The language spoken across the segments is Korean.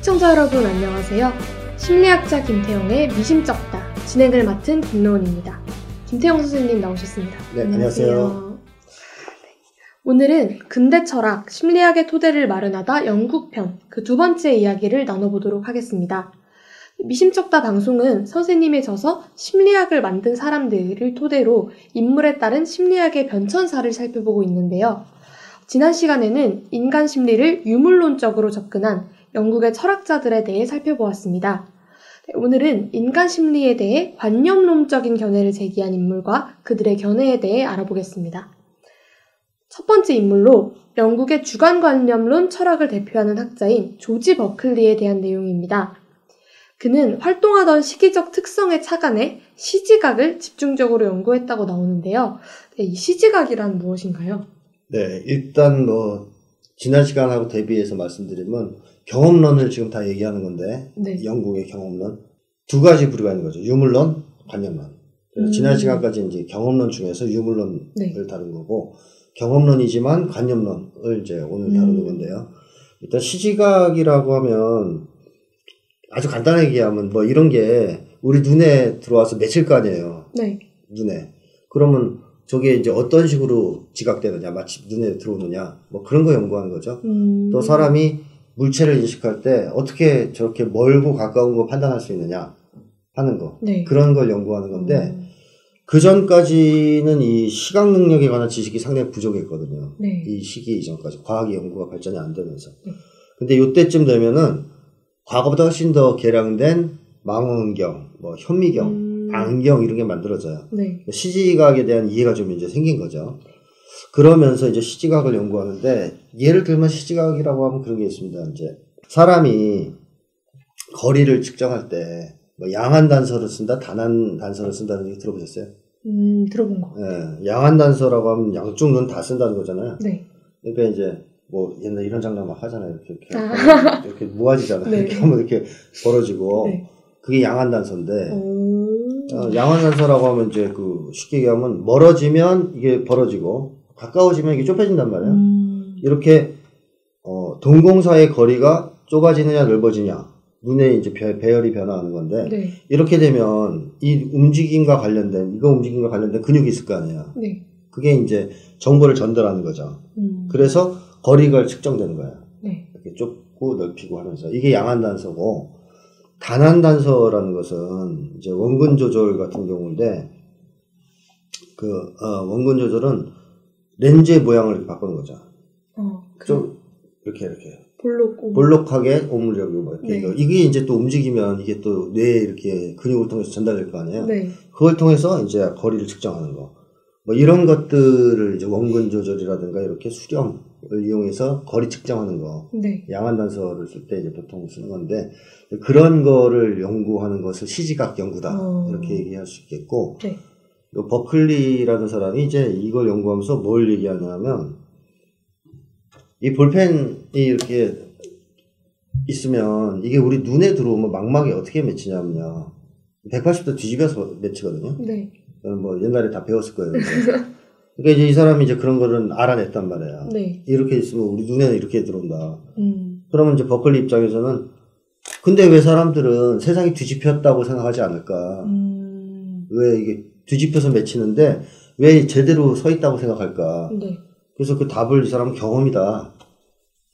시청자 여러분 안녕하세요. 심리학자 김태형의 미심쩍다 진행을 맡은 김노은입니다. 김태형 선생님 나오셨습니다. 네, 안녕하세요. 오늘은 근대 철학, 심리학의 토대를 마련하다 영국편 그 두 번째 이야기를 나눠보도록 하겠습니다. 미심쩍다 방송은 선생님의 저서 심리학을 만든 사람들을 토대로 인물에 따른 심리학의 변천사를 살펴보고 있는데요. 지난 시간에는 인간 심리를 유물론적으로 접근한 영국의 철학자들에 대해 살펴보았습니다. 오늘은 인간 심리에 대해 관념론적인 견해를 제기한 인물과 그들의 견해에 대해 알아보겠습니다. 첫 번째 인물로 영국의 주관관념론 철학을 대표하는 학자인 조지 버클리에 대한 내용입니다. 그는 활동하던 시기적 특성에 착안해 시지각을 집중적으로 연구했다고 나오는데요. 이 시지각이란 무엇인가요? 네, 일단 지난 시간하고 대비해서 말씀드리면 경험론을 지금 다 얘기하는 건데 네. 영국의 경험론 두 가지 부류가 있는 거죠. 유물론, 관념론. 그래서 지난 시간까지 이제 경험론 중에서 유물론을 네. 다룬 거고 경험론이지만 관념론을 이제 오늘 다루는 건데요. 일단 시지각이라고 하면 아주 간단하게 얘기하면 이런 게 우리 눈에 들어와서 맺힐 거 아니에요. 네. 눈에. 그러면 저게 이제 어떤 식으로 지각되느냐, 마치 눈에 들어오느냐, 그런 거 연구하는 거죠. 또 사람이 물체를 인식할 때 어떻게 저렇게 멀고 가까운 거 판단할 수 있느냐 하는 거. 네. 그런 걸 연구하는 건데 그 전까지는 이 시각 능력에 관한 지식이 상당히 부족했거든요. 네. 이 시기 이전까지 과학의 연구가 발전이 안 되면서. 네. 근데 요때쯤 되면은 과거보다 훨씬 더 개량된 망원경, 현미경, 안경 이런 게 만들어져요. 네. 시지각에 대한 이해가 좀 이제 생긴 거죠. 그러면서 이제 시지각을 연구하는데 예를 들면 시지각이라고 하면 그런 게 있습니다. 이제 사람이 거리를 측정할 때 양한 단서를 쓴다, 단한 단서를 쓴다는 얘기 들어보셨어요? 들어본 것 같아요. 네. 양한 단서라고 하면 양쪽 눈 다 쓴다는 거잖아요. 네. 그러니까 이제 옛날 이런 장난 막 하잖아요. 이렇게 모아지잖아요. 네. 이렇게 하면 이렇게 벌어지고. 네. 그게 양한단서인데, 양한단서라고 하면 이제 쉽게 얘기하면 멀어지면 이게 벌어지고, 가까워지면 이게 좁혀진단 말이에요. 이렇게, 동공사의 거리가 좁아지느냐, 넓어지냐, 눈에 이제 배열이 변화하는 건데, 네. 이렇게 되면 이 움직임과 관련된 근육이 있을 거 아니에요. 네. 그게 이제 정보를 전달하는 거죠. 그래서, 거리가 측정되는 거예요. 네. 이렇게 좁고 넓히고 하면서. 이게 양한단서고, 단한단서라는 것은, 이제 원근조절 같은 경우인데, 원근조절은 렌즈의 모양을 바꾸는 거죠. 좀, 이렇게. 볼록하게, 오므려고, 이렇게. 네. 이게 이제 또 움직이면, 이게 또 뇌에 이렇게 근육을 통해서 전달될 거 아니에요? 네. 그걸 통해서 이제 거리를 측정하는 거. 이런 것들을 이제 원근조절이라든가 이렇게 수렴, 을 이용해서 거리 측정하는 거, 네. 양한단서를 쓸 때 이제 보통 쓰는 건데 그런 거를 연구하는 것을 시지각 연구다 이렇게 얘기할 수 있겠고, 네. 버클리라는 사람이 이제 이걸 연구하면서 뭘 얘기하냐면 이 볼펜이 이렇게 있으면 이게 우리 눈에 들어오면 망막이 어떻게 맺히냐면요 180도 뒤집어서 맺히거든요. 네. 옛날에 다 배웠을 거예요. 그러니까 이제 이 사람이 이제 그런 거를 알아냈단 말이에요. 네. 이렇게 있으면 우리 눈에는 이렇게 들어온다. 그러면 이제 버클리 입장에서는 근데 왜 사람들은 세상이 뒤집혔다고 생각하지 않을까? 왜 이게 뒤집혀서 맺히는데 왜 제대로 서 있다고 생각할까? 네. 그래서 그 답을 이 사람은 경험이다.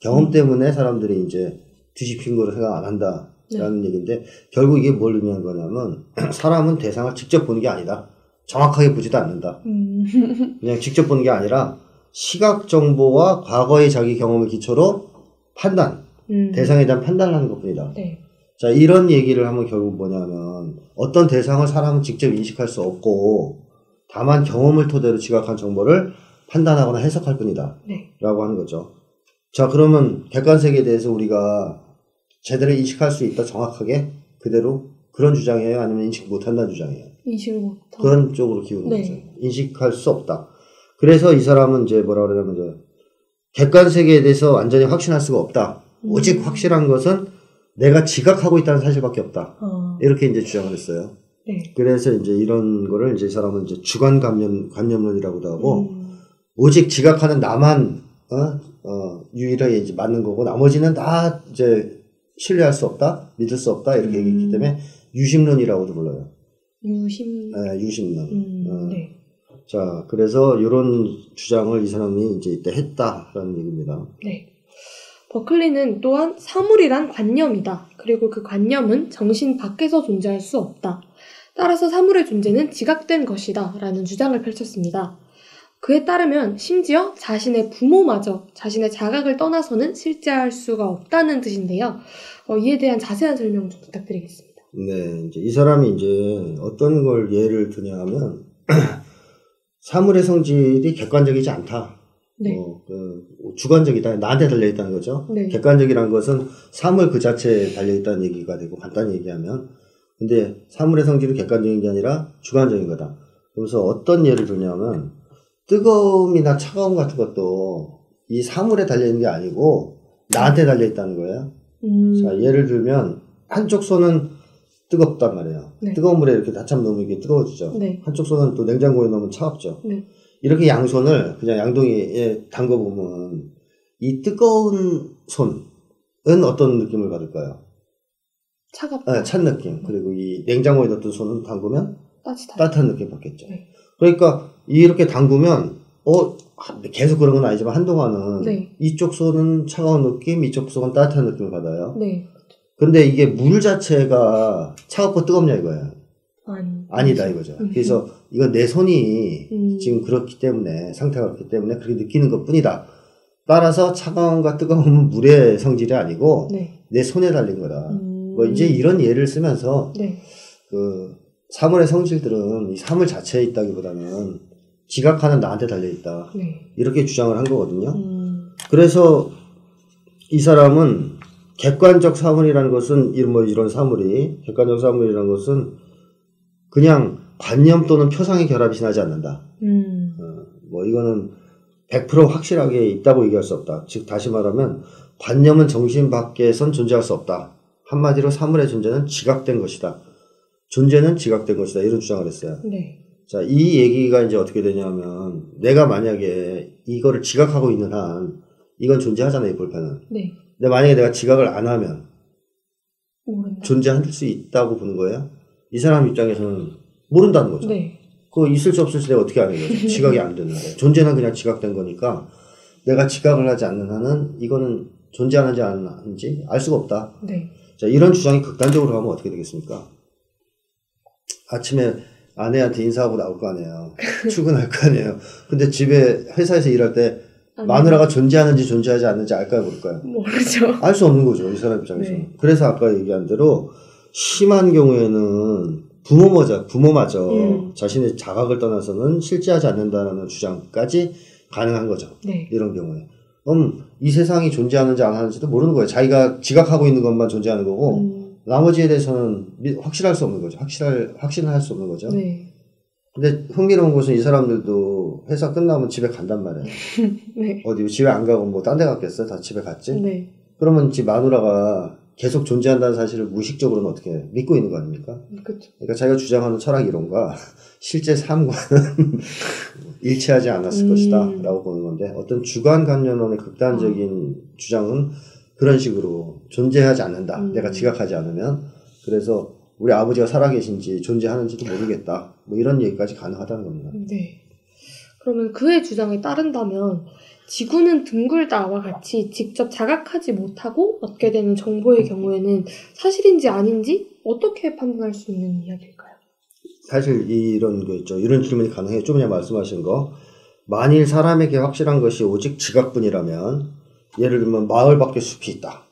경험 때문에 사람들이 이제 뒤집힌 거를 생각 안 한다라는 네. 얘기인데 결국 이게 뭘 의미한 거냐면 사람은 대상을 직접 보는 게 아니다. 정확하게 보지도 않는다. 그냥 직접 보는 게 아니라 시각 정보와 과거의 자기 경험을 기초로 판단, 대상에 대한 판단을 하는 것뿐이다. 네. 자, 이런 얘기를 하면 결국 뭐냐면 어떤 대상을 사람은 직접 인식할 수 없고 다만 경험을 토대로 지각한 정보를 판단하거나 해석할 뿐이다. 네. 라고 하는 거죠. 자, 그러면 객관세계에 대해서 우리가 제대로 인식할 수 있다. 정확하게 그대로 그런 주장이에요? 아니면 인식 못한다는 주장이에요? 인식을 못한다. 그런 쪽으로 기우는 네. 거죠. 인식할 수 없다. 그래서 이 사람은 이제 뭐라 그러냐면, 객관세계에 대해서 완전히 확신할 수가 없다. 오직 확실한 것은 내가 지각하고 있다는 사실밖에 없다. 이렇게 이제 주장을 했어요. 네. 그래서 이제 이런 거를 이제 이 사람은 이제 관념론이라고도 하고, 오직 지각하는 나만, 유일하게 이제 맞는 거고, 나머지는 다 이제 신뢰할 수 없다, 믿을 수 없다 이렇게 얘기했기 때문에 유심론이라고도 불러요. 네, 유심론. 네. 자, 그래서 이런 주장을 이 사람이 이제 이때 했다라는 얘기입니다. 네. 버클리는 또한 사물이란 관념이다. 그리고 그 관념은 정신 밖에서 존재할 수 없다. 따라서 사물의 존재는 지각된 것이다. 라는 주장을 펼쳤습니다. 그에 따르면 심지어 자신의 부모마저 자신의 자각을 떠나서는 실제할 수가 없다는 뜻인데요. 이에 대한 자세한 설명 좀 부탁드리겠습니다. 네, 이제 이 사람이 이제 어떤 걸 예를 드냐 하면 사물의 성질이 객관적이지 않다. 네. 주관적이다. 나한테 달려있다는 거죠. 네. 객관적이라는 것은 사물 그 자체에 달려있다는 얘기가 되고 간단히 얘기하면 근데 사물의 성질은 객관적인 게 아니라 주관적인 거다. 그래서 어떤 예를 들냐면 뜨거움이나 차가움 같은 것도 이 사물에 달려있는 게 아니고 나한테 달려있다는 거예요. 자, 예를 들면 한쪽 손은 뜨겁단 말이에요. 네. 뜨거운 물에 이렇게 다참 넣으면 이게 뜨거워지죠. 네. 한쪽 손은 또 냉장고에 넣으면 차갑죠. 네. 이렇게 양손을 그냥 양동이에 담궈보면 이 뜨거운 손은 어떤 느낌을 받을까요? 차갑다. 네, 찬 느낌. 그리고 이 냉장고에 넣던 손은 담그면 따뜻한 느낌 받겠죠. 네. 그러니까 이렇게 담그면 계속 그런 건 아니지만 한동안은 네. 이쪽 손은 차가운 느낌, 이쪽 손은 따뜻한 느낌을 받아요. 네. 근데 이게 물 자체가 차갑고 뜨겁냐 이거예요. 아니다 이거죠. 그래서 이건 내 손이 지금 그렇기 때문에 상태가 그렇기 때문에 그렇게 느끼는 것 뿐이다. 따라서 차가움과 뜨거움은 물의 성질이 아니고 네. 내 손에 달린 거다. 이제 이런 예를 쓰면서 네. 그 사물의 성질들은 이 사물 자체에 있다기보다는 지각하는 나한테 달려있다. 네. 이렇게 주장을 한 거거든요. 그래서 이 사람은 객관적 사물이라는 것은 이런 사물이 객관적 사물이라는 것은 그냥 관념 또는 표상의 결합이 지나지 않는다. 이거는 100% 확실하게 있다고 얘기할 수 없다. 즉 다시 말하면 관념은 정신 밖에선 존재할 수 없다. 한마디로 사물의 존재는 지각된 것이다. 존재는 지각된 것이다. 이런 주장을 했어요. 네. 자, 이 얘기가 이제 어떻게 되냐면 내가 만약에 이거를 지각하고 있는 한 이건 존재하잖아요. 이 볼펜은. 네. 근데 만약에 내가 지각을 안 하면 존재할 수 있다고 보는 거예요. 이 사람 입장에서는 모른다는 거죠. 네. 그거 있을지 없을지 내가 어떻게 아는 거죠. 지각이 안 되는데. 존재는 그냥 지각된 거니까 내가 지각을 하지 않는 한은 이거는 존재하는지 안 하는지 알 수가 없다. 네. 자, 이런 주장이 극단적으로 가면 어떻게 되겠습니까? 아침에 아내한테 인사하고 나올 거 아니에요. 출근할 거 아니에요. 근데 집에 회사에서 일할 때 마누라가 존재하는지 존재하지 않는지 알까요, 모를까요? 모르죠. 알 수 없는 거죠, 이 사람 입장에서. 네. 그래서 아까 얘기한 대로 심한 경우에는 부모마저 자신의 자각을 떠나서는 실제하지 않는다는 주장까지 가능한 거죠. 네. 이런 경우에. 이 세상이 존재하는지 안 하는지도 모르는 거예요. 자기가 지각하고 있는 것만 존재하는 거고 나머지에 대해서는 확실할 수 없는 거죠. 확신할 수 없는 거죠. 네. 근데 흥미로운 것은 이 사람들도 회사 끝나면 집에 간단 말이에요. 네. 어디 집에 안 가고 뭐 딴 데 갔겠어요? 다 집에 갔지? 네. 그러면 집 마누라가 계속 존재한다는 사실을 무의식적으로는 어떻게 해요? 믿고 있는 거 아닙니까? 그렇죠. 그러니까 자기가 주장하는 철학 이론과 실제 삶과는 일치하지 않았을 것이다 라고 보는 건데 어떤 주관관념론의 극단적인 주장은 그런 식으로 존재하지 않는다. 내가 지각하지 않으면 그래서 우리 아버지가 살아계신지 존재하는지도 모르겠다. 뭐 이런 얘기까지 가능하다는 겁니다. 네. 그러면 그의 주장에 따른다면 지구는 둥글다와 같이 직접 자각하지 못하고 얻게 되는 정보의 경우에는 사실인지 아닌지 어떻게 판단할 수 있는 이야기일까요? 사실 이런 거 있죠. 이런 질문이 가능해요. 좀 전에 말씀하신 거. 만일 사람에게 확실한 것이 오직 지각뿐이라면 예를 들면 마을 밖에 숲이 있다.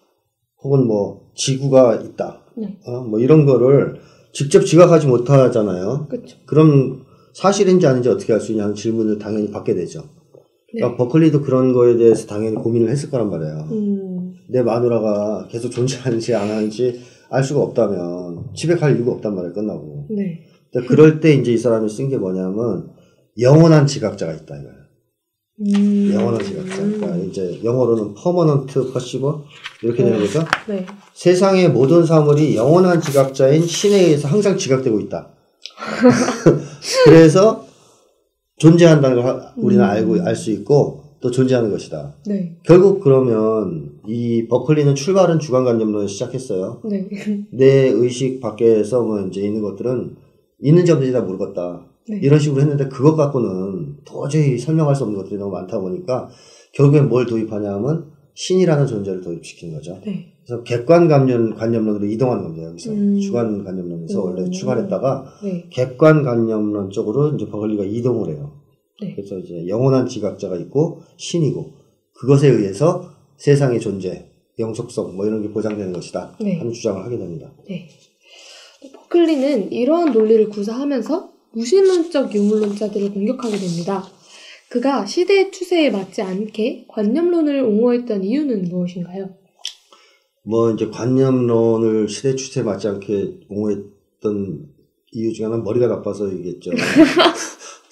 혹은 뭐 지구가 있다. 네. 뭐 이런 거를 직접 지각하지 못하잖아요. 그렇죠. 그럼 사실인지 아닌지 어떻게 알 수 있냐는 질문을 당연히 받게 되죠. 네. 그러니까 버클리도 그런 거에 대해서 당연히 고민을 했을 거란 말이에요. 내 마누라가 계속 존재하는지 안 하는지 알 수가 없다면 집에 갈 이유가 없단 말이에요. 끝나고. 네. 근데 그럴 때 이제 이 사람이 쓴 게 뭐냐면 영원한 지각자가 있다 이거예요. 영원한 지각자. 그러니까 이제 영어로는 permanent perceiver 이렇게 되는 거죠. 네. 세상의 모든 사물이 영원한 지각자인 신에 의해서 항상 지각되고 있다. 그래서 존재한다는 걸 우리는 알고 알 수 있고 또 존재하는 것이다. 네. 결국 그러면 이 버클리는 출발은 주관관념론을 시작했어요. 네. 내 의식 밖에서 뭐 이제 있는 것들은 있는지 없는지 다 모르겠다. 네. 이런 식으로 했는데 그것 갖고는 도저히 설명할 수 없는 것들이 너무 많다 보니까 결국엔 뭘 도입하냐면 신이라는 존재를 도입시키는 거죠. 네. 그래서 객관관념론으로 이동하는 겁니다. 여기서 주관관념론에서 원래 출발했다가 네. 객관관념론 쪽으로 이제 버클리가 이동을 해요. 네. 그래서 이제 영원한 지각자가 있고 신이고 그것에 의해서 세상의 존재, 영속성 뭐 이런 게 보장되는 것이다 네. 하는 주장을 하게 됩니다. 네. 버클리는 이러한 논리를 구사하면서 무신론적 유물론자들을 공격하게 됩니다. 그가 시대의 추세에 맞지 않게 관념론을 옹호했던 이유는 무엇인가요? 뭐 이제 관념론을 시대 추세에 맞지 않게 옹호했던 이유 중에 하나는 머리가 나빠서이겠죠.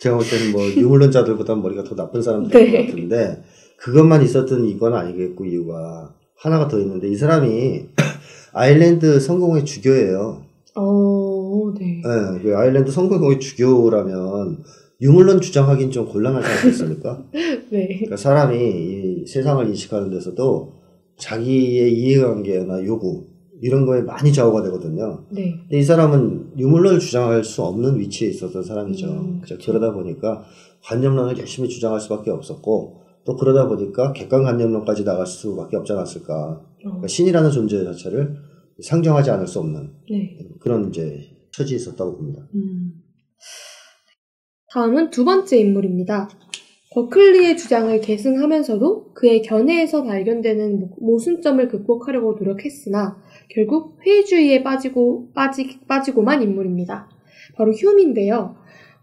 제가 볼 때는 뭐 유물론자들보다 머리가 더 나쁜 사람들인 네. 것 같은데 그것만 있었던 이건 아니겠고 이유가 하나가 더 있는데 이 사람이 아일랜드 성공회 주교예요. 네. 네, 아일랜드 성공회 주교라면 유물론 주장하기는 좀 곤란하지 않겠습니까? 네. 그러니까 사람이 이 세상을 인식하는 데서도 자기의 이해관계나 요구 이런 거에 많이 좌우가 되거든요. 네. 근데 이 사람은 유물론을 주장할 수 없는 위치에 있었던 사람이죠. 그러다 보니까 관념론을 열심히 주장할 수밖에 없었고 또 그러다 보니까 객관관념론까지 나갈 수밖에 없지 않았을까. 그러니까 신이라는 존재 자체를 상정하지 않을 수 없는 네. 그런 이제 처지에 있었다고 봅니다. 다음은 두 번째 인물입니다. 버클리의 주장을 계승하면서도 그의 견해에서 발견되는 모순점을 극복하려고 노력했으나 결국 회의주의에 빠지고만 인물입니다. 바로 흄인데요.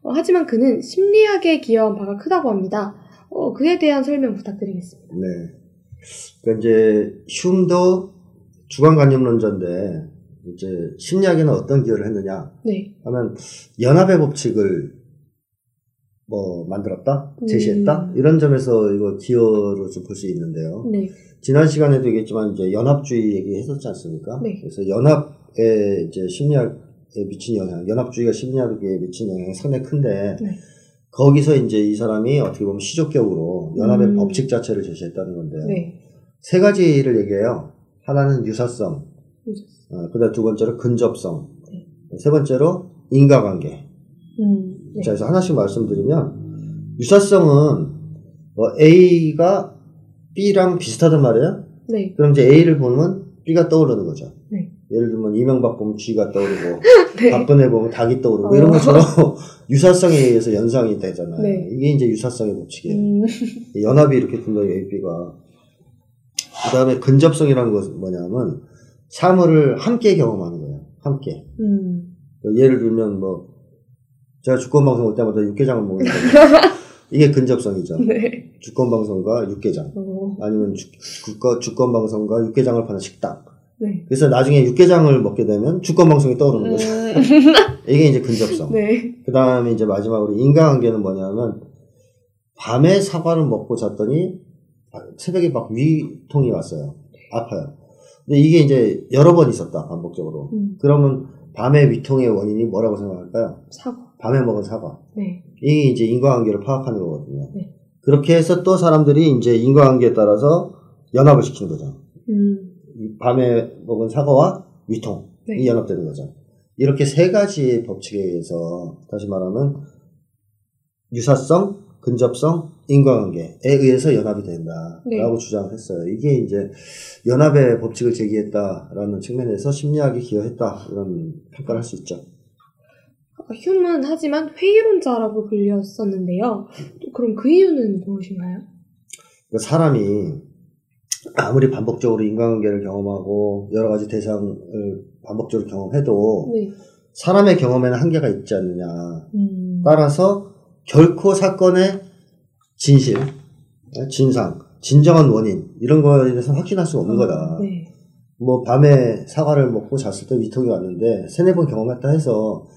하지만 그는 심리학에 기여한 바가 크다고 합니다. 그에 대한 설명 부탁드리겠습니다. 네. 그러니까 이제 흄도 주관관념론자인데 이제 심리학에는 어떤 기여를 했느냐 네. 하면 연합의 법칙을 뭐 만들었다, 제시했다 이런 점에서 이거 기여로 좀 볼 수 있는데요. 네. 지난 시간에도 얘기했지만 이제 연합주의 얘기했었지 않습니까? 네. 그래서 연합에 이제 심리학에 미친 영향, 연합주의가 심리학에 미친 영향이 상당히 큰데 네. 거기서 이제 이 사람이 어떻게 보면 시적격으로 연합의 법칙 자체를 제시했다는 건데요. 네. 세 가지를 얘기해요. 하나는 유사성, 그다음 두 번째로 근접성, 네. 세 번째로 인과관계. 네. 자, 그래서 하나씩 말씀드리면 유사성은 A가 B랑 비슷하단 말이에요. 네. 그럼 이제 A를 보면 B가 떠오르는 거죠. 네. 예를 들면 이명박 보면 G가 떠오르고 네. 박근혜 보면 닭이 떠오르고 이런 것처럼 유사성에 의해서 연상이 되잖아요. 네. 이게 이제 유사성의 법칙이에요. 연합이 이렇게 분명히 A, B가 그 다음에 근접성이라는 것은 뭐냐면 사물을 함께 경험하는 거예요. 함께. 예를 들면 뭐 제가 주권방송 올 때마다 육개장을 먹는데 이게 근접성이죠. 네. 주권방송과 육개장 아니면 주권방송과 육개장을 파는 식당. 네. 그래서 나중에 육개장을 먹게 되면 주권방송이 떠오르는 거죠. 이게 이제 근접성. 네. 그 다음에 이제 마지막으로 인과관계는 뭐냐면 밤에 사과를 먹고 잤더니 새벽에 막 위통이 왔어요. 아파요. 근데 이게 이제 여러 번 있었다 반복적으로. 그러면 밤에 위통의 원인이 뭐라고 생각할까요? 사과. 밤에 먹은 사과. 네. 이게 이제 인과관계를 파악하는 거거든요. 네. 그렇게 해서 또 사람들이 이제 인과관계에 따라서 연합을 시키는 거죠. 밤에 먹은 사과와 위통이 네. 연합되는 거죠. 이렇게 세 가지의 법칙에 의해서 다시 말하면 유사성, 근접성, 인과관계에 의해서 연합이 된다라고 네. 주장을 했어요. 이게 이제 연합의 법칙을 제기했다라는 측면에서 심리학에 기여했다 이런 평가를 할 수 있죠. 흄은 하지만 회의론자라고 불렸었는데요. 그럼 그 이유는 무엇인가요? 사람이 아무리 반복적으로 인간관계를 경험하고 여러 가지 대상을 반복적으로 경험해도 네. 사람의 경험에는 한계가 있지 않느냐. 따라서 결코 사건의 진실, 진상, 진정한 원인 이런 거에 대해서 확신할 수 없는 거다. 네. 뭐 밤에 사과를 먹고 잤을 때 위통이 왔는데 세네 번 경험했다 해서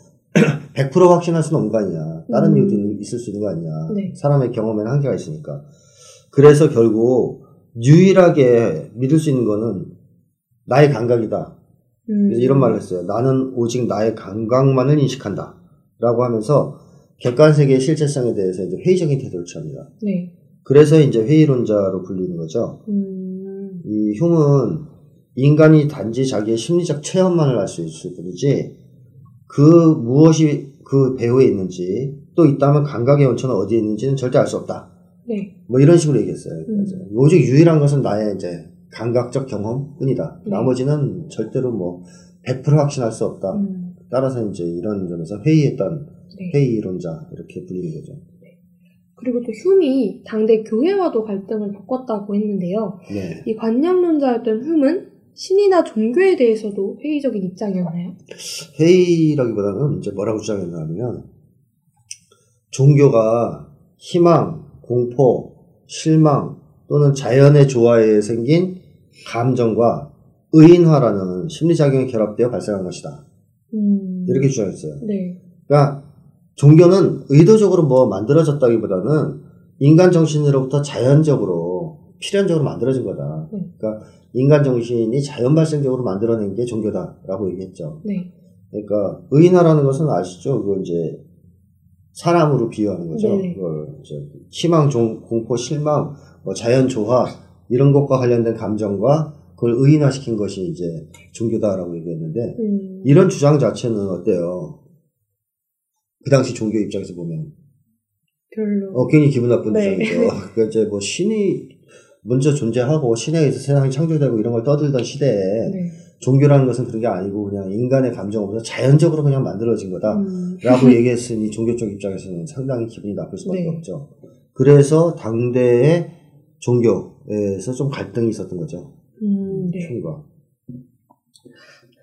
100% 확신할 수는 없는 거 아니냐. 다른 이유도 있을 수 있는 거 아니냐. 네. 사람의 경험에는 한계가 있으니까. 그래서 결국 유일하게 믿을 수 있는 거는 나의 감각이다. 그래서 이런 말을 했어요. 나는 오직 나의 감각만을 인식한다. 라고 하면서 객관세계의 실체성에 대해서 이제 회의적인 태도를 취합니다. 네. 그래서 이제 회의론자로 불리는 거죠. 이 흉은 인간이 단지 자기의 심리적 체험만을 알 수 있을 뿐이지 그 무엇이 그 배후에 있는지 또 있다면 감각의 원천은 어디에 있는지는 절대 알 수 없다. 네. 뭐 이런 식으로 얘기했어요. 오직 유일한 것은 나의 이제 감각적 경험뿐이다. 나머지는 절대로 뭐 100% 확신할 수 없다. 따라서 이제 이런 점에서 회의했던 네. 회의론자 이렇게 불리는 거죠. 네. 그리고 또 흄이 당대 교회와도 갈등을 겪었다고 했는데요. 네. 이 관념론자였던 흄은 신이나 종교에 대해서도 회의적인 입장이었나요? 회의라기보다는 이제 뭐라고 주장했냐면 종교가 희망, 공포, 실망 또는 자연의 조화에 생긴 감정과 의인화라는 심리작용이 결합되어 발생한 것이다. 이렇게 주장했어요. 네. 그러니까 종교는 의도적으로 뭐 만들어졌다기보다는 인간 정신으로부터 자연적으로 필연적으로 만들어진 거다. 그러니까 인간 정신이 자연 발생적으로 만들어낸 게 종교다라고 얘기했죠. 네. 그러니까 의인화라는 것은 아시죠? 그거 이제 사람으로 비유하는 거죠. 네. 그걸 이제 희망, 공포, 실망, 뭐 자연 조화 이런 것과 관련된 감정과 그걸 의인화시킨 것이 이제 종교다라고 얘기했는데 이런 주장 자체는 어때요? 그 당시 종교 입장에서 보면 별로 굉장히 기분 나쁜 네. 주장이죠. 그러니까 이제 뭐 신이 먼저 존재하고 신에 의해서 세상이 창조되고 이런 걸 떠들던 시대에 네. 종교라는 것은 그런 게 아니고 그냥 인간의 감정으로 자연적으로 그냥 만들어진 거다라고 얘기했으니 종교 쪽 입장에서는 상당히 기분이 나쁠 수밖에 네. 없죠. 그래서 당대의 종교에서 좀 갈등이 있었던 거죠. 흉과.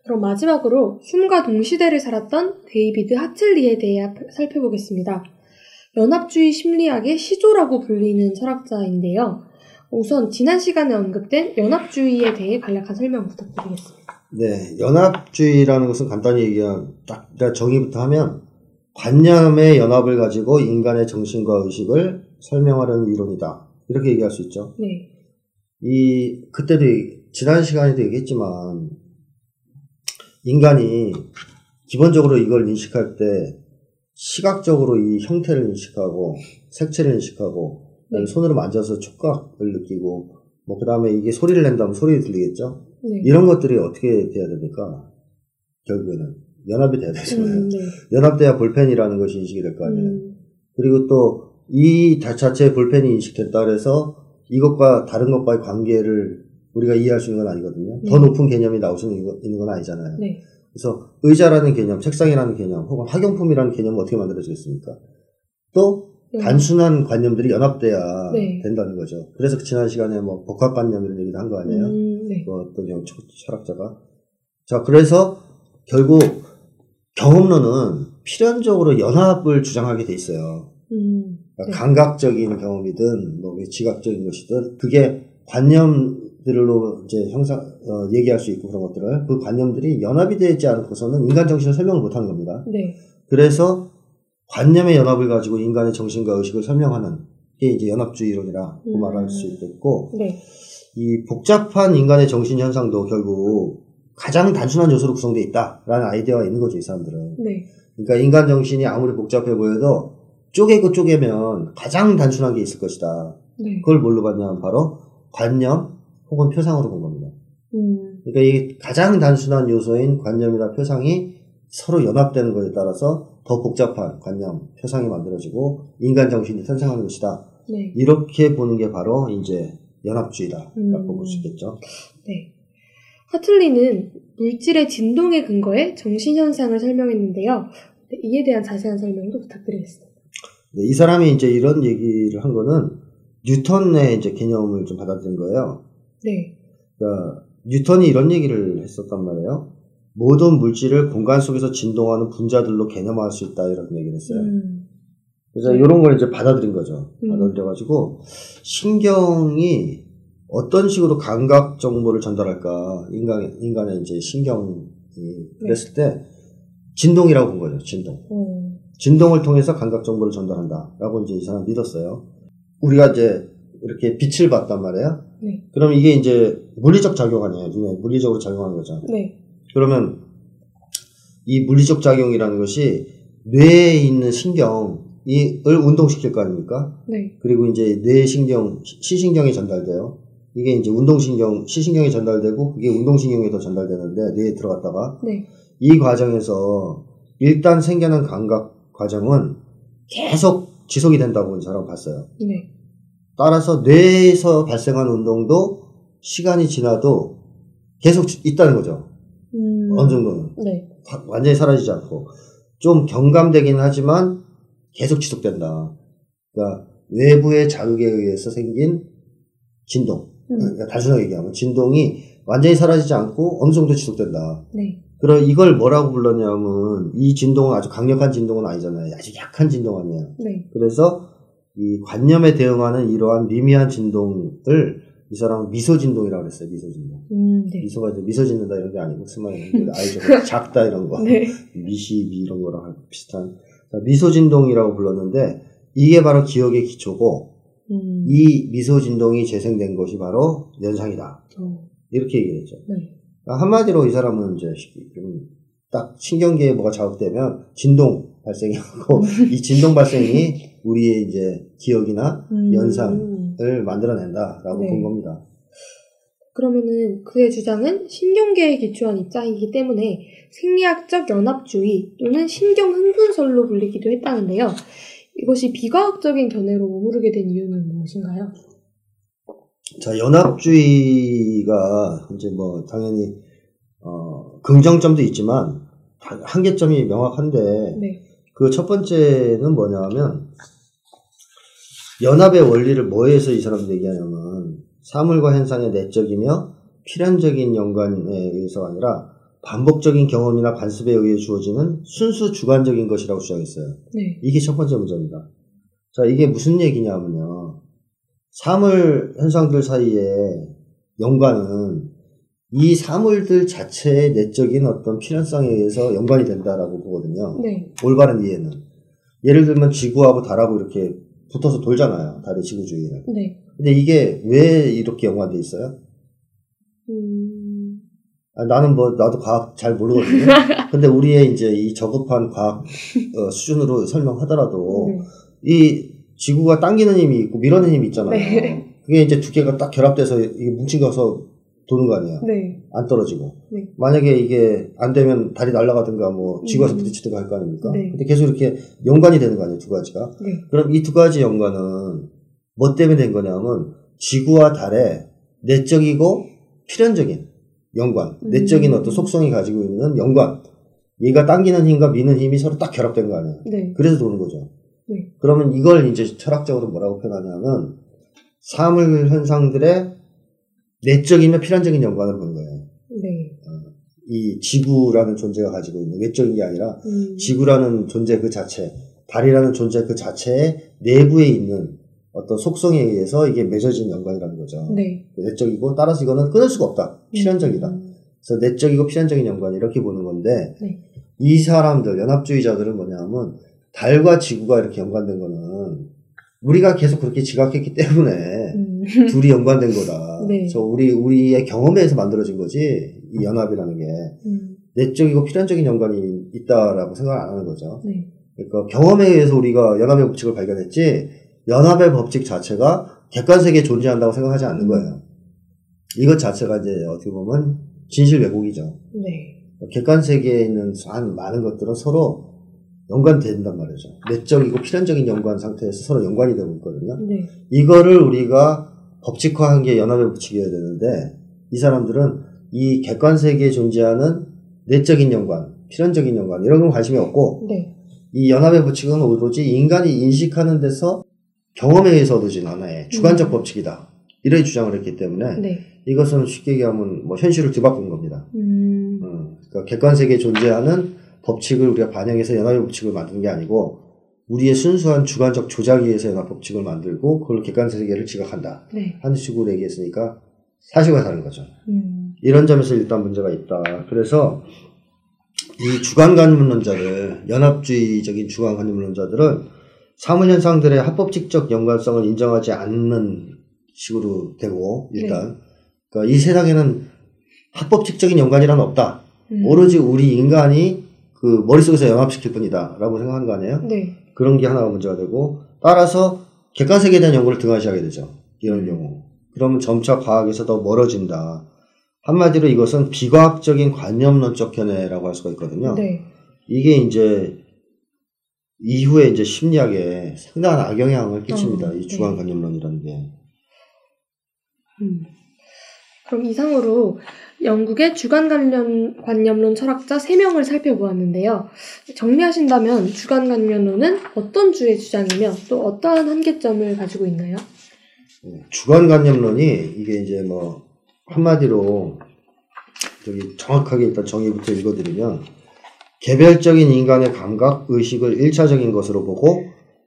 그럼 마지막으로 흉과 동시대를 살았던 데이비드 하틀리에 대해 살펴보겠습니다. 연합주의 심리학의 시조라고 불리는 철학자인데요. 우선 지난 시간에 언급된 연합주의에 대해 간략한 설명 부탁드리겠습니다. 네, 연합주의라는 것은 간단히 얘기하면 딱 정의부터 하면 관념의 연합을 가지고 인간의 정신과 의식을 설명하려는 이론이다. 이렇게 얘기할 수 있죠. 네. 그때도 지난 시간에도 얘기했지만 인간이 기본적으로 이걸 인식할 때 시각적으로 이 형태를 인식하고 색채를 인식하고 네. 손으로 만져서 촉각을 느끼고, 뭐, 그 다음에 이게 소리를 낸다면 소리 들리겠죠? 네. 이런 것들이 어떻게 돼야 됩니까? 결국에는. 연합이 돼야 되잖아요. 네. 연합돼야 볼펜이라는 것이 인식이 될 거 아니에요. 그리고 또, 이 자체의 볼펜이 인식됐다 그래서 이것과 다른 것과의 관계를 우리가 이해할 수 있는 건 아니거든요. 네. 더 높은 개념이 나올 수 있는 건 아니잖아요. 네. 그래서 의자라는 개념, 책상이라는 개념, 혹은 학용품이라는 개념은 어떻게 만들어지겠습니까? 또, 단순한 관념들이 연합돼야 네. 된다는 거죠. 그래서 지난 시간에 뭐 복합관념이라는 얘기도 한 거 아니에요? 네. 어떤 철학자가. 자, 그래서 결국 경험론은 필연적으로 연합을 주장하게 돼 있어요. 그러니까 네. 감각적인 경험이든 뭐 지각적인 것이든 그게 관념들로 이제 얘기할 수 있고 그런 것들을 그 관념들이 연합이 되지 않고서는 인간 정신을 설명을 못 하는 겁니다. 네. 그래서 관념의 연합을 가지고 인간의 정신과 의식을 설명하는 게 이제 연합주의론이라고 말할 수 있겠고, 네. 이 복잡한 인간의 정신 현상도 결국 가장 단순한 요소로 구성되어 있다라는 아이디어가 있는 거죠, 이 사람들은. 네. 그러니까 인간 정신이 아무리 복잡해 보여도 쪼개고 쪼개면 가장 단순한 게 있을 것이다. 네. 그걸 뭘로 봤냐면 바로 관념 혹은 표상으로 본 겁니다. 그러니까 이 가장 단순한 요소인 관념이나 표상이 서로 연합되는 것에 따라서 더 복잡한 관념, 표상이 만들어지고 인간 정신이 탄생하는 것이다. 네. 이렇게 보는 게 바로 이제 연합주의다라고 볼 수 있겠죠. 네. 하틀리는 물질의 진동에 근거해 정신 현상을 설명했는데요. 이에 대한 자세한 설명도 부탁드리겠습니다. 네, 이 사람이 이제 이런 얘기를 한 거는 뉴턴의 이제 개념을 좀 받아들인 거예요. 네. 그러니까 뉴턴이 이런 얘기를 했었단 말이에요. 모든 물질을 공간 속에서 진동하는 분자들로 개념화할 수 있다 이런 얘기를 했어요. 그래서 이런 걸 이제 받아들인 거죠. 받아들여가지고 신경이 어떤 식으로 감각 정보를 전달할까 인간의 이제 신경이 그랬을 때 진동이라고 본 거죠. 진동. 진동을 통해서 감각 정보를 전달한다라고 이제 이 사람 믿었어요. 우리가 이제 이렇게 빛을 봤단 말이에요. 네. 그럼 이게 이제 물리적 작용 아니에요. 눈에 물리적으로 작용하는 거죠. 네. 그러면 이 물리적 작용이라는 것이 뇌에 있는 신경 이을 운동시킬 거 아닙니까? 네. 그리고 이제 뇌신경, 시신경이 전달돼요. 이게 이제 운동신경, 시신경이 전달되고 그게 운동신경에도 전달되는데 뇌에 들어갔다가 네. 이 과정에서 일단 생겨난 감각 과정은 계속 지속이 된다고 저는 봤어요. 네. 따라서 뇌에서 발생한 운동도 시간이 지나도 계속 있다는 거죠. 어느 정도는. 네. 완전히 사라지지 않고 좀 경감되긴 하지만 계속 지속된다. 그러니까 외부의 자극에 의해서 생긴 진동. 그러니까 단순하게 얘기하면 진동이 완전히 사라지지 않고 어느 정도 지속된다. 네. 그럼 이걸 뭐라고 불렀냐면 이 진동은 아주 강력한 진동은 아니잖아요. 아주 약한 진동 아니에요. 네. 그래서 이 관념에 대응하는 이러한 미미한 진동을 이 사람은 미소진동이라고 그랬어요. 미소진동. 네. 미소가 이제 미소짓는다 이런 게 아니고 스마일 아이죠. 작다 이런 거. 네. 미시미 이런 거랑 비슷한 미소진동이라고 불렀는데 이게 바로 기억의 기초고 이 미소진동이 재생된 것이 바로 연상이다. 이렇게 얘기했죠. 네. 그러니까 한마디로 이 사람은 이제 딱 신경계에 뭐가 자극되면 진동 발생이 하고 이 진동 발생이 우리의 이제 기억이나 연상을 만들어낸다라고 네. 본 겁니다. 그러면은 그의 주장은 신경계에 기초한 입장이기 때문에 생리학적 연합주의 또는 신경흥분설로 불리기도 했다는데요. 이것이 비과학적인 견해로 오르게 된 이유는 무엇인가요? 자, 연합주의가 이제 뭐 당연히 긍정점도 있지만 한계점이 명확한데 네. 그 첫 번째는 뭐냐면 연합의 원리를 뭐에서 이 사람들이 얘기하냐면 사물과 현상의 내적이며 필연적인 연관에 의해서가 아니라 반복적인 경험이나 관습에 의해 주어지는 순수 주관적인 것이라고 주장했어요. 네. 이게 첫 번째 문제입니다. 자, 이게 무슨 얘기냐면요. 사물 현상들 사이에 연관은 이 사물들 자체의 내적인 어떤 필연성에 의해서 연관이 된다라고 보거든요. 네. 올바른 이해는. 예를 들면 지구하고 달하고 이렇게 붙어서 돌잖아요. 달의 지구주위는. 네. 근데 이게 왜 이렇게 연관되어 있어요? 나는 뭐, 나도 과학 잘 모르거든요. 근데 우리의 이제 이 저급한 과학 수준으로 설명하더라도 네. 이 지구가 당기는 힘이 있고 밀어내는 힘이 있잖아요. 네. 그게 이제 두께가 딱 결합돼서 이게 뭉친가서 도는 거 아니에요. 네. 안 떨어지고. 네. 만약에 이게 안 되면 달이 날아가든가 뭐 지구에서 부딪히든가 할 거 아닙니까? 네. 근데 계속 이렇게 연관이 되는 거 아니에요, 두 가지가. 네. 그럼 이 두 가지 연관은 뭐 때문에 된 거냐면 지구와 달의 내적이고 필연적인 연관, 내적인 어떤 속성이 가지고 있는 연관. 얘가 당기는 힘과 미는 힘이 서로 딱 결합된 거 아니에요. 네. 그래서 도는 거죠. 네. 그러면 이걸 이제 철학적으로 뭐라고 표현하냐면 사물 현상들의 내적이며 필연적인 연관을 보는 거예요. 네. 이 지구라는 존재가 가지고 있는 외적인 게 아니라 지구라는 존재 그 자체, 달이라는 존재 그 자체의 내부에 있는 어떤 속성에 의해서 이게 맺어진 연관이라는 거죠. 네. 내적이고 따라서 이거는 끊을 수가 없다. 필연적이다. 그래서 내적이고 필연적인 연관 이렇게 보는 건데 네. 이 사람들 연합주의자들은 뭐냐면 달과 지구가 이렇게 연관된 거는 우리가 계속 그렇게 지각했기 때문에 둘이 연관된 거다. 네. 그래서 우리의 경험에 의해서 만들어진 거지 이 연합이라는 게 내적이고 필연적인 연관이 있다라고 생각을 안 하는 거죠. 네. 그러니까 경험에 의해서 우리가 연합의 법칙을 발견했지 연합의 법칙 자체가 객관세계에 존재한다고 생각하지 않는 거예요. 이것 자체가 이제 어떻게 보면 진실 왜곡이죠. 네. 객관세계에 있는 많은 것들은 서로 연관된단 말이죠. 내적이고 필연적인 연관 상태에서 서로 연관이 되고 있거든요. 네. 이거를 우리가 법칙화한 게 연합의 법칙이어야 되는데 이 사람들은 이 객관세계에 존재하는 내적인 연관, 필연적인 연관 이런 건 관심이 없고 네. 이 연합의 법칙은 오로지 인간이 인식하는 데서 경험에 의해서 얻어진 하나의 주관적 법칙이다. 이런 주장을 했기 때문에 네. 이것은 쉽게 얘기하면 뭐 현실을 뒤바꾼 겁니다. 그러니까 객관세계에 존재하는 법칙을 우리가 반영해서 연합의 법칙을 만드는 게 아니고 우리의 순수한 주관적 조작에 의해서 연합 법칙을 만들고 그걸 객관세계를 지각한다. 네. 한 식으로 얘기했으니까 사실과 다른 거죠. 이런 점에서 일단 문제가 있다. 그래서 이 주관관념론자들, 연합주의적인 주관관념론자들은 사물현상들의 합법칙적 연관성을 인정하지 않는 식으로 되고 일단 네. 그러니까 이 세상에는 합법칙적인 연관이란 없다. 오로지 우리 인간이 그 머릿속에서 연합시킬 뿐이다 라고 생각하는 거 아니에요? 네. 그런 게 하나가 문제가 되고, 따라서 객관세계에 대한 연구를 등한시하게 되죠. 이런 경우. 그러면 점차 과학에서 더 멀어진다. 한마디로 이것은 비과학적인 관념론적 견해라고 할 수가 있거든요. 네. 이게 이제 이후에 이제 심리학에 상당한 악영향을 끼칩니다. 이 주관관념론이라는 게. 그럼 이상으로 영국의 주관관념론 철학자 3명을 살펴보았는데요. 정리하신다면 주관관념론은 어떤 주의 주장이며 또 어떠한 한계점을 가지고 있나요? 주관관념론이 이게 이제 뭐 한마디로 저기 정확하게 일단 정의부터 읽어드리면, 개별적인 인간의 감각, 의식을 1차적인 것으로 보고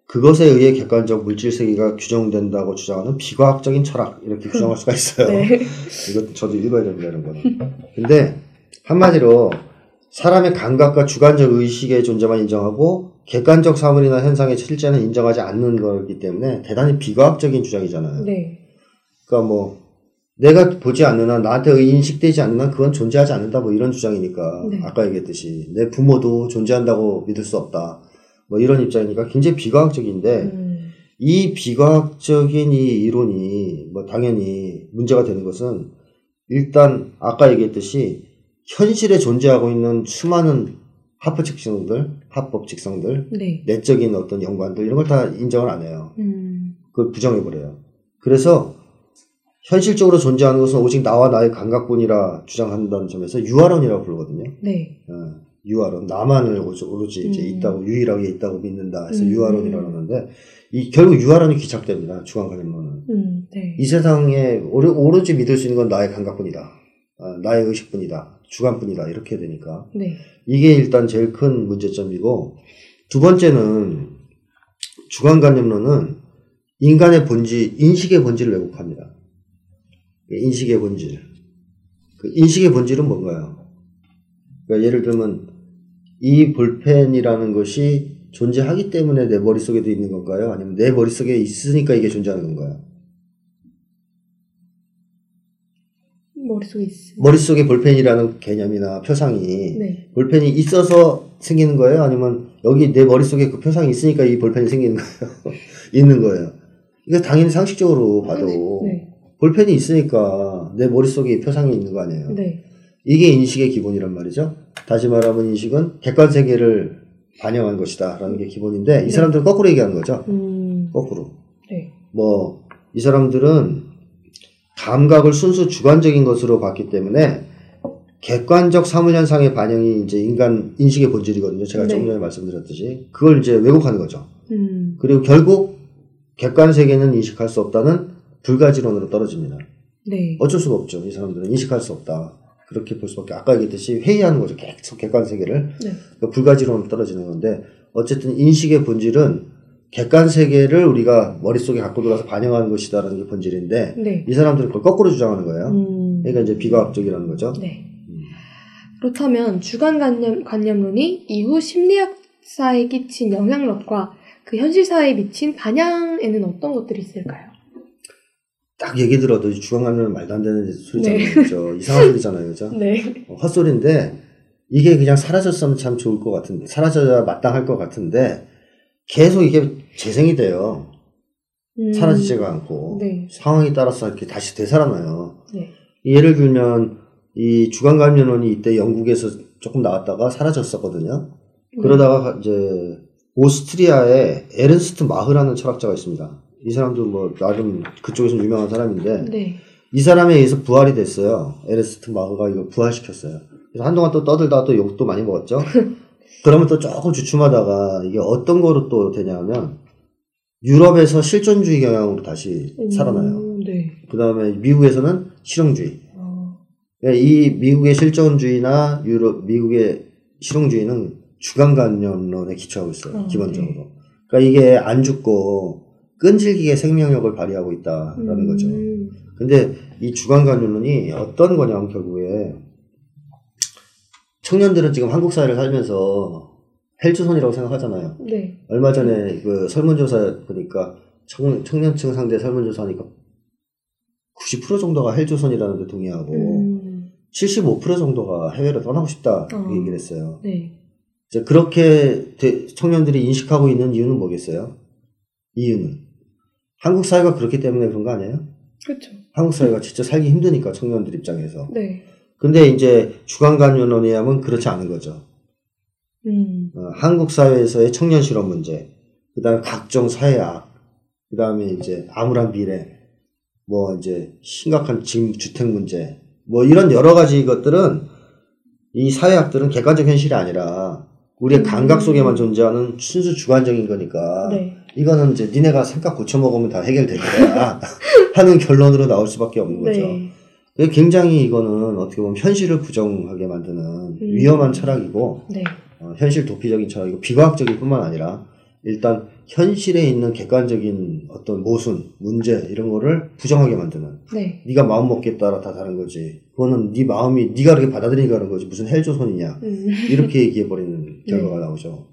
그것에 의해 객관적 물질세계가 규정된다고 주장하는 비과학적인 철학, 이렇게 규정할 수가 있어요. 네. 이것도 저도 읽어야 됩니다, 이런 거는. 근데 한마디로 사람의 감각과 주관적 의식의 존재만 인정하고 객관적 사물이나 현상의 실재는 인정하지 않는 거기 때문에 대단히 비과학적인 주장이잖아요. 네. 그러니까 뭐 내가 보지 않는 한, 나한테 인식되지 않는 한 그건 존재하지 않는다, 뭐 이런 주장이니까. 네. 아까 얘기했듯이 내 부모도 존재한다고 믿을 수 없다, 뭐 이런 입장이니까 굉장히 비과학적인데, 이 비과학적인 이 이론이 뭐 당연히 문제가 되는 것은, 일단 아까 얘기했듯이 현실에 존재하고 있는 수많은 합법직성들, 네. 내적인 어떤 연관들, 이런 걸 다 인정을 안 해요. 그걸 부정해버려요. 그래서 현실적으로 존재하는 것은 오직 나와 나의 감각뿐이라 주장한다는 점에서 유아론이라고 부르거든요. 네. 유아론, 나만을 오로지 이제 있다고, 유일하게 있다고 믿는다 해서 유아론이라고 하는데, 이 결국 유아론이 귀착됩니다. 주관관념론은. 네. 이 세상에 오로지 믿을 수 있는 건 나의 감각뿐이다, 나의 의식뿐이다, 주관뿐이다, 이렇게 되니까. 네. 이게 일단 제일 큰 문제점이고, 두 번째는 주관관념론은 인간의 본질, 인식의 본질을 왜곡합니다. 인식의 본질. 그 인식의 본질은 뭔가요? 그러니까 예를 들면 이 볼펜이라는 것이 존재하기 때문에 내 머릿속에도 있는 건가요? 아니면 내 머릿속에 있으니까 이게 존재하는 건가요? 머릿속에 있어요. 머릿속에 볼펜이라는 개념이나 표상이, 네. 볼펜이 있어서 생기는 거예요? 아니면 여기 내 머릿속에 그 표상이 있으니까 이 볼펜이 생기는 거예요? 있는 거예요. 이거 당연히 상식적으로 봐도, 네. 볼펜이 있으니까 내 머릿속에 표상이 있는 거 아니에요? 네. 이게 인식의 기본이란 말이죠. 다시 말하면 인식은 객관세계를 반영한 것이다 라는 게 기본인데, 네. 이 사람들은 거꾸로 얘기하는 거죠. 거꾸로. 네. 뭐 이 사람들은 감각을 순수 주관적인 것으로 봤기 때문에 객관적 사물현상의 반영이 이제 인간 인식의 본질이거든요. 제가 조금 전에 말씀드렸듯이 그걸 이제 왜곡하는 거죠. 그리고 결국 객관세계는 인식할 수 없다는 불가지론으로 떨어집니다. 네. 어쩔 수가 없죠. 이 사람들은 인식할 수 없다, 그렇게 볼 수밖에. 아까 얘기했듯이 회의하는 거죠. 계속 객관세계를. 네. 그러니까 불가지론으로 떨어지는 건데, 어쨌든 인식의 본질은 객관세계를 우리가 머릿속에 갖고 들어가서 반영하는 것이다라는 게 본질인데, 네. 이 사람들은 그걸 거꾸로 주장하는 거예요. 그러니까 이제 비과학적이라는 거죠. 네. 그렇다면 주관관념론이 이후 심리학사에 끼친 영향력과 그 현실사에 미친 반향에는 어떤 것들이 있을까요? 딱 얘기 들어도 주관관념은 말도 안 되는 소리잖아요. 그렇죠? 이상한 소리잖아요. 그죠? 네. 헛소리인데, 이게 그냥 사라졌으면 참 좋을 것 같은데, 사라져야 마땅할 것 같은데, 계속 이게 재생이 돼요. 사라지지가 않고. 네. 상황에 따라서 이렇게 다시 되살아나요. 네. 예를 들면 이 주관관념론이 이때 영국에서 조금 나왔다가 사라졌었거든요. 그러다가 이제 오스트리아에 에른스트 마흐라는 철학자가 있습니다. 이 사람도 뭐 나름 그쪽에서 유명한 사람인데, 네. 이 사람에 의해서 부활이 됐어요. 에른스트 마흐가 이거 부활시켰어요. 그래서 한동안 또 떠들다가 또 욕도 많이 먹었죠. 그러면 또 조금 주춤하다가 이게 어떤 거로 또 되냐면, 유럽에서 실존주의 경향으로 다시 살아나요. 네. 그 다음에 미국에서는 실용주의. 그러니까 이 미국의 실존주의나 미국의 실용주의는 주관관념론에 기초하고 있어요. 기본적으로. 네. 그러니까 이게 안 죽고 끈질기게 생명력을 발휘하고 있다라는 거죠. 근데 이 주관관념론이 어떤 거냐면, 결국에 청년들은 지금 한국 사회를 살면서 헬조선이라고 생각하잖아요. 네. 얼마 전에 그 설문조사 보니까 청년층 상대 설문조사 하니까 90% 정도가 헬조선이라는데 동의하고 75% 정도가 해외로 떠나고 싶다 얘기를 했어요. 네. 이제 그렇게 청년들이 인식하고 있는 이유는 뭐겠어요? 이유는 한국 사회가 그렇기 때문에 그런 거 아니에요? 그렇죠. 한국 사회가 진짜 살기 힘드니까 청년들 입장에서. 네. 근데 이제 주관관념론에 하면 그렇지 않은 거죠. 한국 사회에서의 청년 실업 문제, 그다음에 각종 사회악, 그다음에 이제 암울한 미래, 뭐 이제 심각한 지금 주택 문제, 뭐 이런 여러 가지 것들은 이 사회학들은 객관적 현실이 아니라 우리의 감각 속에만 존재하는 순수 주관적인 거니까. 네. 이거는 이제 니네가 생각 고쳐 먹으면 다 해결될 거야 하는 결론으로 나올 수밖에 없는 거죠. 네. 굉장히 이거는 어떻게 보면 현실을 부정하게 만드는 위험한 철학이고, 네. 현실 도피적인 철학이고, 비과학적일 뿐만 아니라 일단 현실에 있는 객관적인 어떤 모순, 문제 이런 거를 부정하게 만드는. 네. 네가 마음 먹기에 따라 다 다른 거지. 그거는 네 마음이 네가 그렇게 받아들이니까 그런 거지. 무슨 헬조선이냐. 이렇게 얘기해 버리는 결과가 네. 나오죠.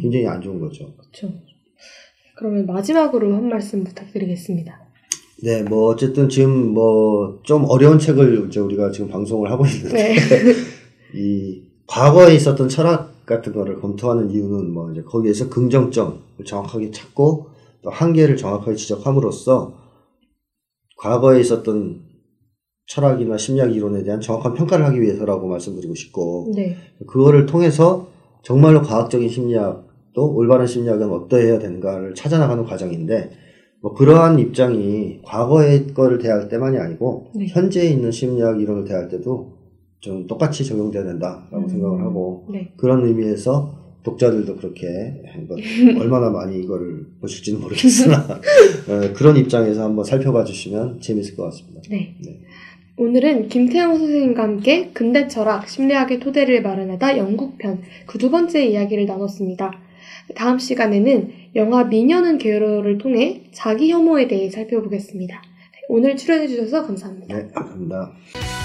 굉장히 안 좋은 거죠. 그렇죠. 그러면 마지막으로 한 말씀 부탁드리겠습니다. 네, 뭐 어쨌든 지금 뭐 좀 어려운 책을 이제 우리가 지금 방송을 하고 있는데 네. 이 과거에 있었던 철학 같은 거를 검토하는 이유는 뭐 이제 거기에서 긍정점을 정확하게 찾고 또 한계를 정확하게 지적함으로써 과거에 있었던 철학이나 심리학 이론에 대한 정확한 평가를 하기 위해서라고 말씀드리고 싶고, 네. 그거를 통해서 정말로 과학적인 심리학 또 올바른 심리학은 어떠해야 되는가를 찾아나가는 과정인데, 뭐 그러한 입장이 과거의 거를 대할 때만이 아니고 네. 현재에 있는 심리학 이론을 대할 때도 좀 똑같이 적용돼야 된다라고 생각을 하고, 네. 그런 의미에서 독자들도 그렇게 한번 얼마나 많이 이거를 보실지는 모르겠으나 그런 입장에서 한번 살펴봐 주시면 재밌을 것 같습니다. 네. 네. 오늘은 김태형 선생님과 함께 근대 철학, 심리학의 토대를 마련하다 영국편 그 두 번째 이야기를 나눴습니다. 다음 시간에는 영화 미녀는 괴로워를 통해 자기 혐오에 대해 살펴보겠습니다. 오늘 출연해 주셔서 감사합니다. 네, 감사합니다.